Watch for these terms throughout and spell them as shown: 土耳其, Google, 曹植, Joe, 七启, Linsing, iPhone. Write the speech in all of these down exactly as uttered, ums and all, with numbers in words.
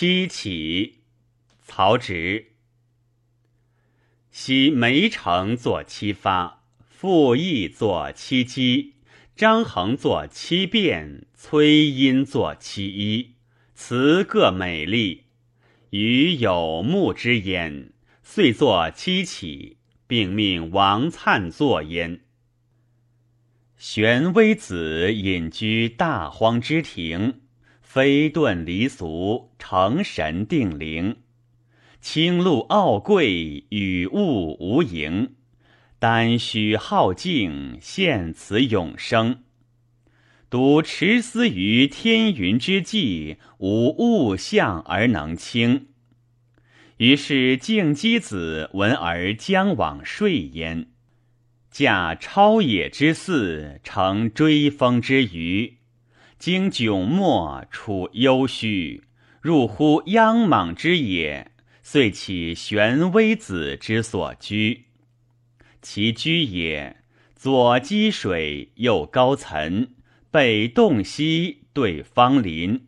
七起，曹植。昔梅城作七发，傅毅作七击，张衡作七变，崔阴作七一，词各美丽。余有慕之焉，遂作七起，并命王粲作焉。玄微子隐居大荒之庭，飞遁离俗，成神定灵。清露傲贵，与物无盈，丹虚耗尽，献此永生。独持思于天云之际，无物象而能清。于是敬姬子闻而将往睡焉，驾超野之肆，乘追风之娱，经迥漠，处幽虚，入乎央莽之野，遂起玄微子之所居。其居也，左积水，右高岑，背洞溪，对芳林，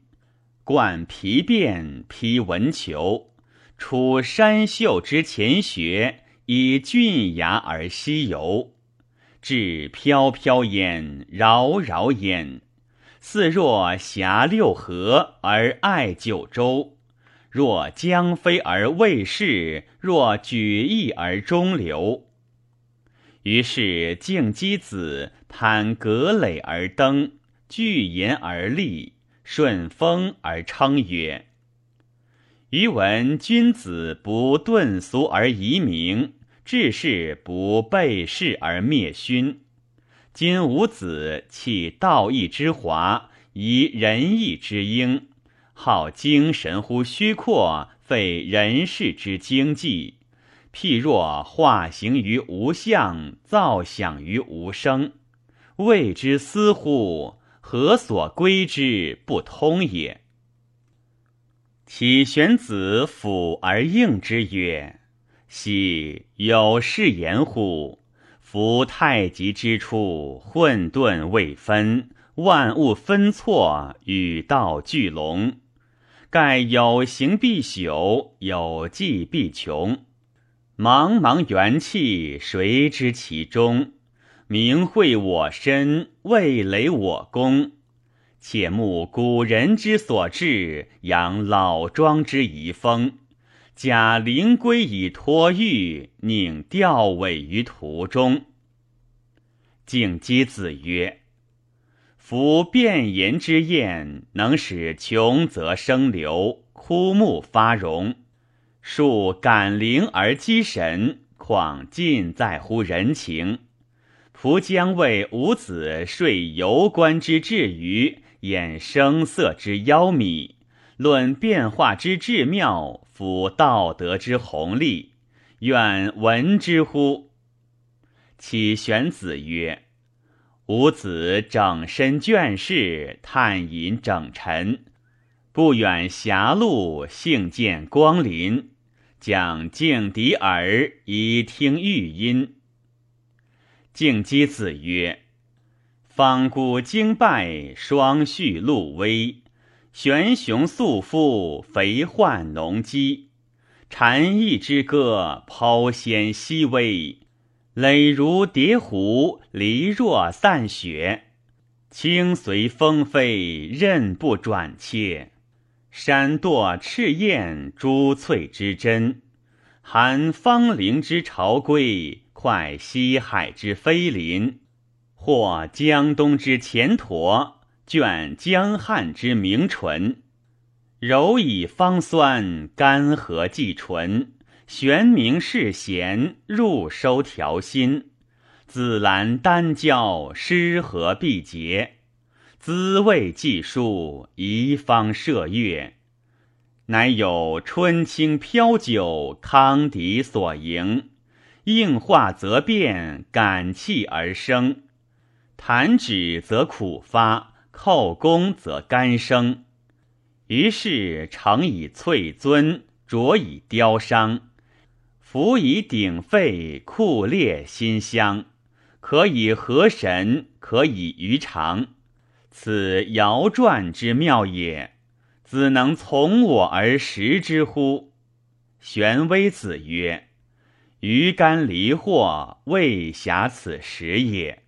贯皮变，披文虬，处山秀之前穴，以峻崖而西游，至飘飘焉，饶饶焉，似若挟六合而爱九州，若将飞而未逝，若举意而中流。于是敬姬子攀阁垒而登，据岩而立，顺风而称曰：余闻君子不遁俗而遗名，治世不背世而灭勋。今吾子弃道义之华，遗仁义之英，好精神乎虚阔，废人世之经济。譬若化形于无相，造响于无声，谓之思乎？何所归之？不通也。其玄子俯而应之曰：喜有是言乎？夫太极之初，混沌未分，万物分错，与道俱隆。盖有形必朽，有迹必穷。茫茫元气，谁知其中？明慧我身，未累我功。且慕古人之所至，扬老庄之遗风，假灵龟以托玉，拧钓尾于途中。敬姬子曰：夫辩言之宴，能使穷则生流，枯木发荣。树感灵而激神，况尽在乎人情。仆将为吾子睡游观之至于，演声色之妖靡，论变化之至妙，辅道德之宏丽，愿闻之乎？启玄子曰：吾子整身倦世，探饮整晨，不远狭路，幸见光临，讲敬敌耳，以听玉音。敬姬子曰：方古经拜，双序露威，玄雄素肤，肥患农机，禅意之歌，抛纤熹微，垒如叠湖，离若散雪，轻随风飞，任不转切，山堕赤焰，珠翠之珍，含芳陵之潮归，快西海之飞林，或江东之前沱，卷江汉之明唇，柔以芳酸，甘和济醇，玄明释贤，入收调心，紫兰丹胶，诗和必结，滋味既舒，宜方射月，乃有春清飘酒，康迪所盈，应化则变，感气而生，弹指则苦发，扣肱则甘生。于是成以翠尊，着以雕觞，服以鼎沸，酷烈馨香，可以和神，可以于常，此摇转之妙也。子能从我而食之乎？”玄微子曰：“鱼干离惑，未暇此时也。”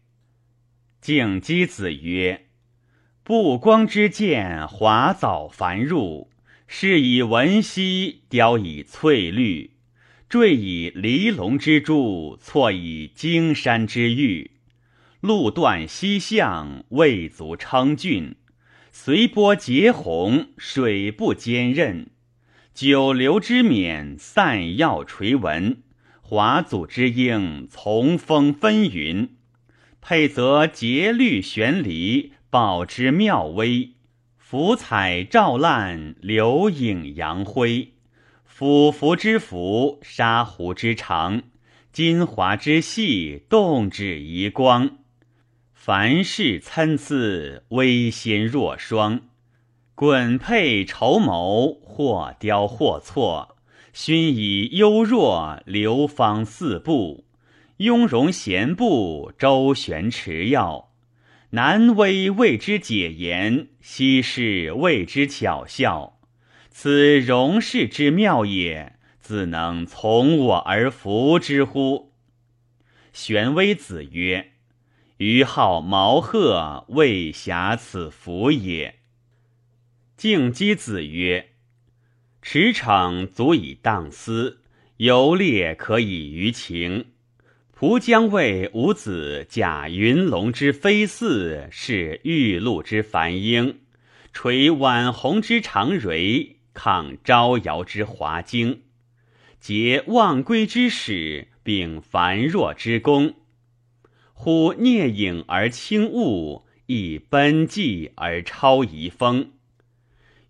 敬姬子曰：“不光之见，华藻繁入，是以文兮，雕以翠绿，缀以离龙之珠，错以荆山之玉，路断西向，未足称峻；随波结洪，水不坚韧。九流之冕，散耀垂文；华祖之英，从风纷纭。佩则节律悬离，宝之妙微；浮彩照烂，流影扬辉。俯伏之幅，沙湖之长，金华之细，动止遗光。凡事参差，微心若霜。滚佩筹谋，或雕或错；熏以幽若，流芳四步；雍容闲步，周旋持要。南微谓之解言，西施谓之巧笑。此容事之妙也，子能从我而服之乎？玄微子曰：“余好毛褐，未暇此服也。”敬姬子曰：“驰骋足以荡思，游猎可以娱情。仆将谓吾子假云龙之飞似，是玉露之繁英，垂晚虹之长蕤。”抗招摇之华经，结忘归之始，秉繁弱之功。忽蹑影而轻雾，以奔迹而超遗风。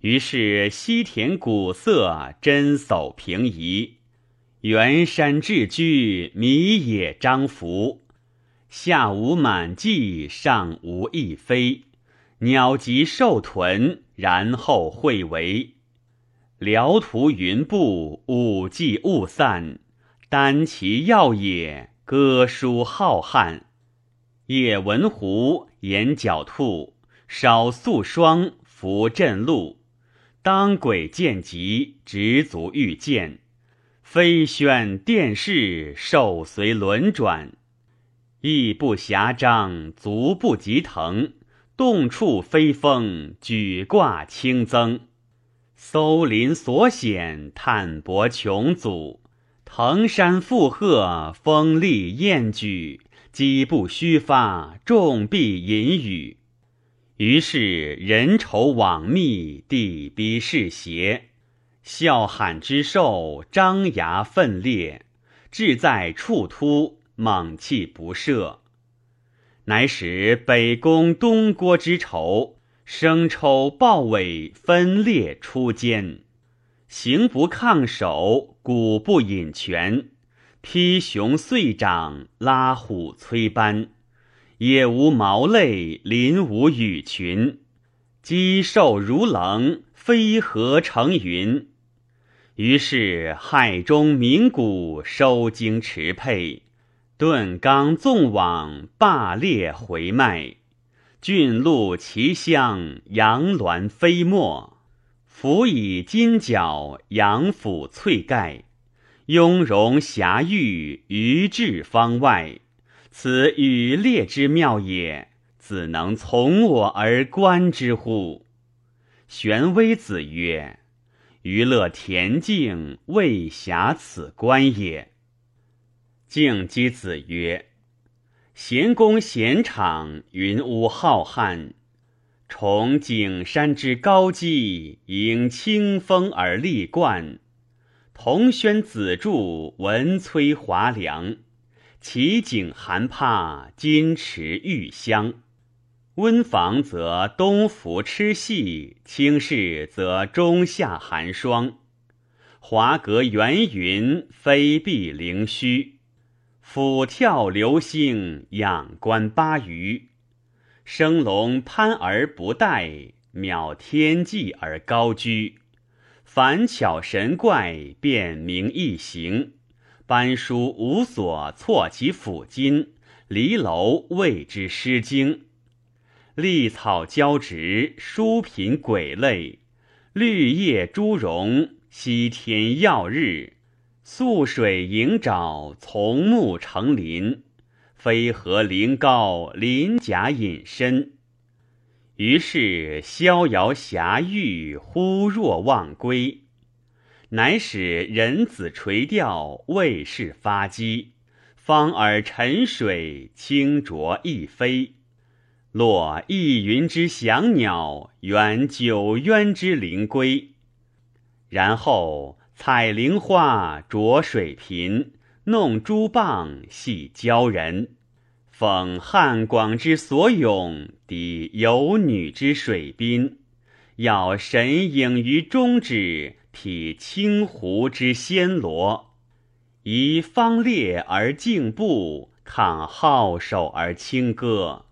于是西田古色，真叟平移；原山志居，米野张浮。下无满骥，上无一飞。鸟集兽豚，然后会为。辽图云步，舞伎雾散，丹其要也，歌书浩瀚。野文狐，岩角兔，少素霜，拂阵露。当轨见极，直足欲见。飞旋电视，手随轮转。意不暇张，足不及腾。动处飞风，举挂轻增。搜林所险，探博穷阻；腾山覆壑，风力艳举。机不虚发，众必隐语。于是人愁往密，地逼是邪。笑喊之兽，张牙奋裂，志在处突，猛气不慑。乃使北宫东郭之仇，生抽抱尾，分裂出间。行不抗手，鼓不引拳。披熊碎掌，拉虎摧斑。野无毛类，林无羽群。鸡兽如棱，飞鹤成云。于是海中鸣鼓，收惊驰佩。顿罡纵网，霸裂回迈。俊鹿其象，羊鸾飞沫；俯以金角，羊辅翠盖。雍容侠玉，于至方外。此羽猎之妙也，子能从我而观之乎？玄微子曰：“余乐恬静，未暇此观也。”敬姬子曰：“闲宫闲场，云雾浩瀚。崇景山之高基，迎清风而立冠。桐轩紫柱，文摧华梁。奇景寒帕，金池玉香。温房则东伏魑系，清室则中下寒霜。华阁圆云，飞碧凌虚。俯眺流星，仰观八隅。升龙攀而不殆，渺天际而高居。凡巧神怪，辨明异形。班书无所错其斧金，离楼谓之诗经。历草交植，书品鬼类。绿叶朱荣，西天耀日；素水盈沼，丛木成林。飞河临高，鳞甲隐身。于是逍遥侠欲，忽若忘归，乃使人子垂钓，为是发机，方尔沉水，清浊亦飞。落一云之翔鸟，远九渊之灵龟。然后采菱花，着水瓶，弄珠蚌，戏鲛人，讽汉广之所咏，抵游女之水滨，要神影于中指，体青湖之暹罗。以方烈而静步，抗皓首而轻歌。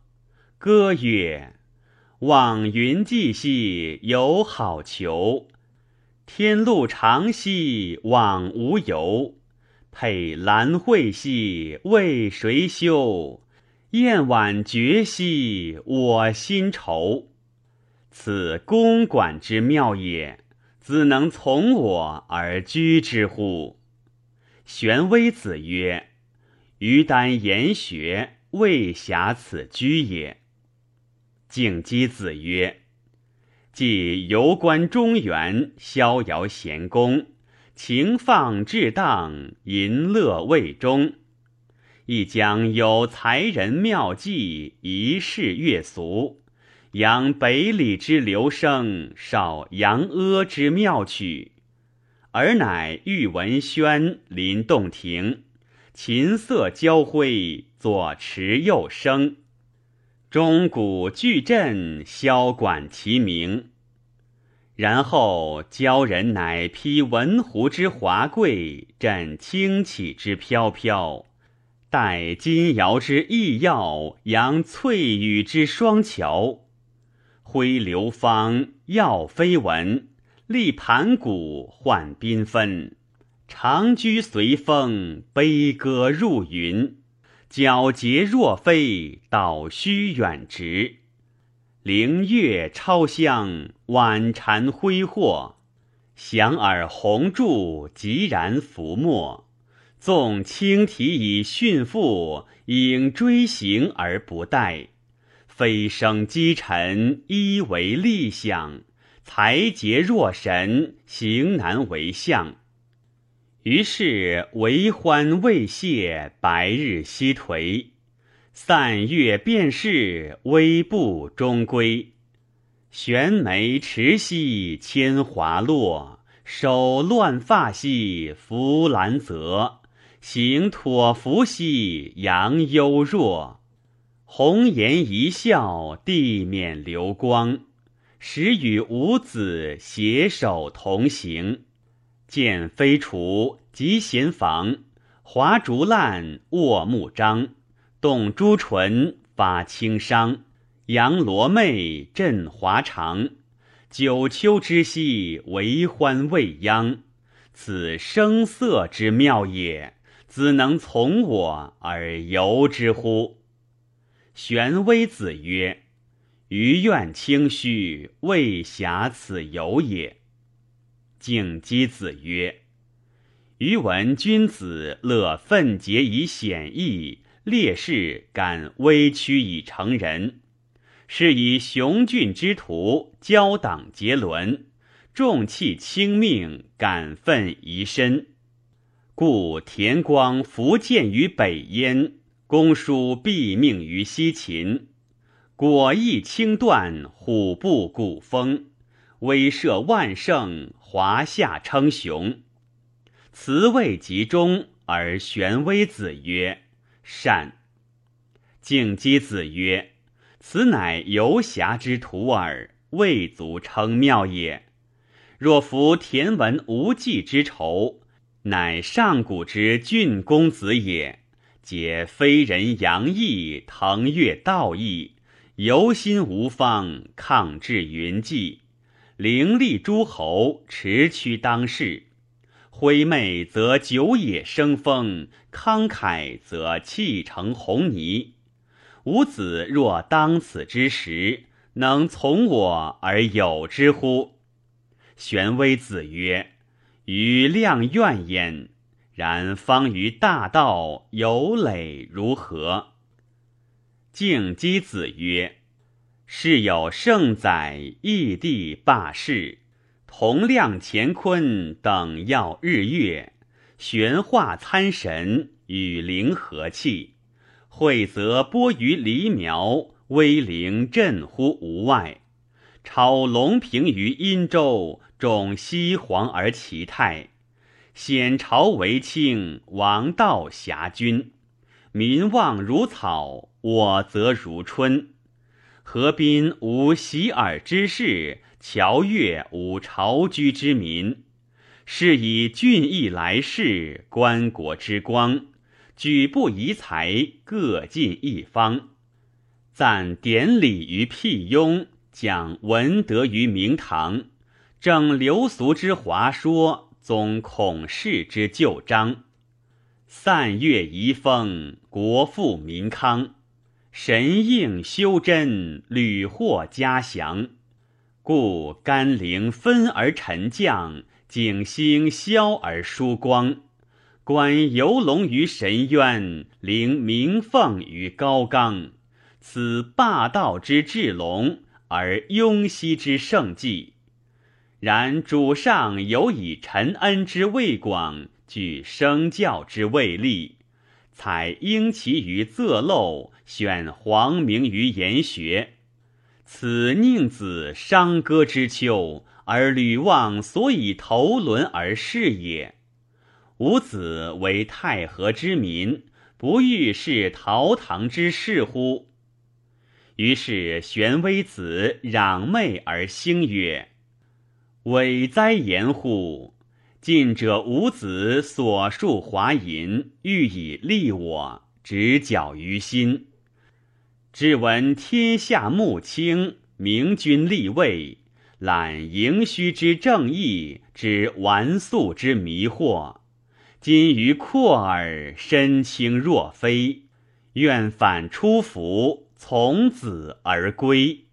歌曰：望云际兮，有好逑；天路长兮，往无由。佩兰蕙兮，为谁羞？燕婉绝兮，我心愁。此公馆之妙也，子能从我而居之乎？玄微子曰：于丹言学，未暇此居也。敬姬子曰：既游观中原，逍遥闲宫，情放至荡，淫乐未终，亦将有才人妙计，一世越俗，扬北里之流声，少扬阿之妙曲。尔乃玉文轩、林洞庭，琴瑟交辉，左驰右升，钟鼓巨震，箫管齐鸣。然后鲛人乃披文狐之华贵，枕轻绮之飘飘，戴金瑶之逸耀，扬翠羽之双翘，挥流芳，耀飞蚊，立盘古，焕缤纷，长居随风，悲歌入云，皎洁若飞，导须远直。灵月超香，晚蝉挥霍，响耳红柱，寂然拂没。纵轻蹄以驯缚，影追行而不怠。飞升击尘，一为力响，才竭若神，行难为相。于是为欢未泄，白日西颓，散月便是，微步终归。悬眉迟兮，铅华落；手乱发兮，拂兰泽；行妥服兮，扬幽若。红颜一笑，地免流光。时与五子携手同行，见飞锄，即闲房，划竹烂，握木章，动朱唇，发清商，扬罗袂，振华裳。九秋之夕，为欢未央，此声色之妙也，子能从我而游之乎？玄微子曰：余愿清虚，未暇此游也。敬姬子曰：余闻君子乐奋桀以显义，烈士敢微屈以成人，是以雄俊之徒，交党结伦，重器轻命，敢奋遗身。故田光伏剑于北燕，公叔毙命于西秦，果毅轻断，虎步古风，威慑万乘，华夏称雄。辞谓集中，而玄微子曰：善。敬姬子曰：此乃游侠之徒耳，未足称妙也。若夫田文无忌之仇，乃上古之郡公子也，皆非人洋溢，腾越道义，游心无方，抗至云际，凌厉诸侯，驰驱当世。挥袂则久野生风，慷慨则气成洪泥。吾子若当此之时，能从我而有之乎？玄微子曰：余量怨焉，然方于大道有累如何？敬姬子曰：是有圣宰义帝霸世，同量乾坤，等曜日月，玄化参神，与灵和气，惠则播于黎苗，威灵震乎无外，超龙平于殷州，种西皇而其态，显朝为卿，王道侠君，民望如草，我则如春。河滨无洗耳之士，桥越无巢居之民，是以俊逸来世，观国之光，举不移才，各尽一方。赞典礼于辟雍，讲文德于明堂，正流俗之华说，宗孔氏之旧章，散乐遗风，国富民康，神应修真，屡获嘉祥。故甘陵分而沉降，景星消而疏光，观游龙于神渊，凌鸣凤于高冈，此霸道之至龙，而雍熙之盛绩。然主上有以陈恩之未广，举生教之未立，采英奇于仄漏，选黄明于言学，此宁子商歌之丘，而吕望所以投沦而仕也。吾子为太和之民，不欲是陶唐之士乎？于是玄微子攘袂而兴曰：伟哉言乎！近者吾子所述华淫，欲以利我，直矫于心。至闻天下穆清，明君立位，览盈虚之正义，知玩素之迷惑，今于阔耳，身轻若飞，愿反出伏，从子而归。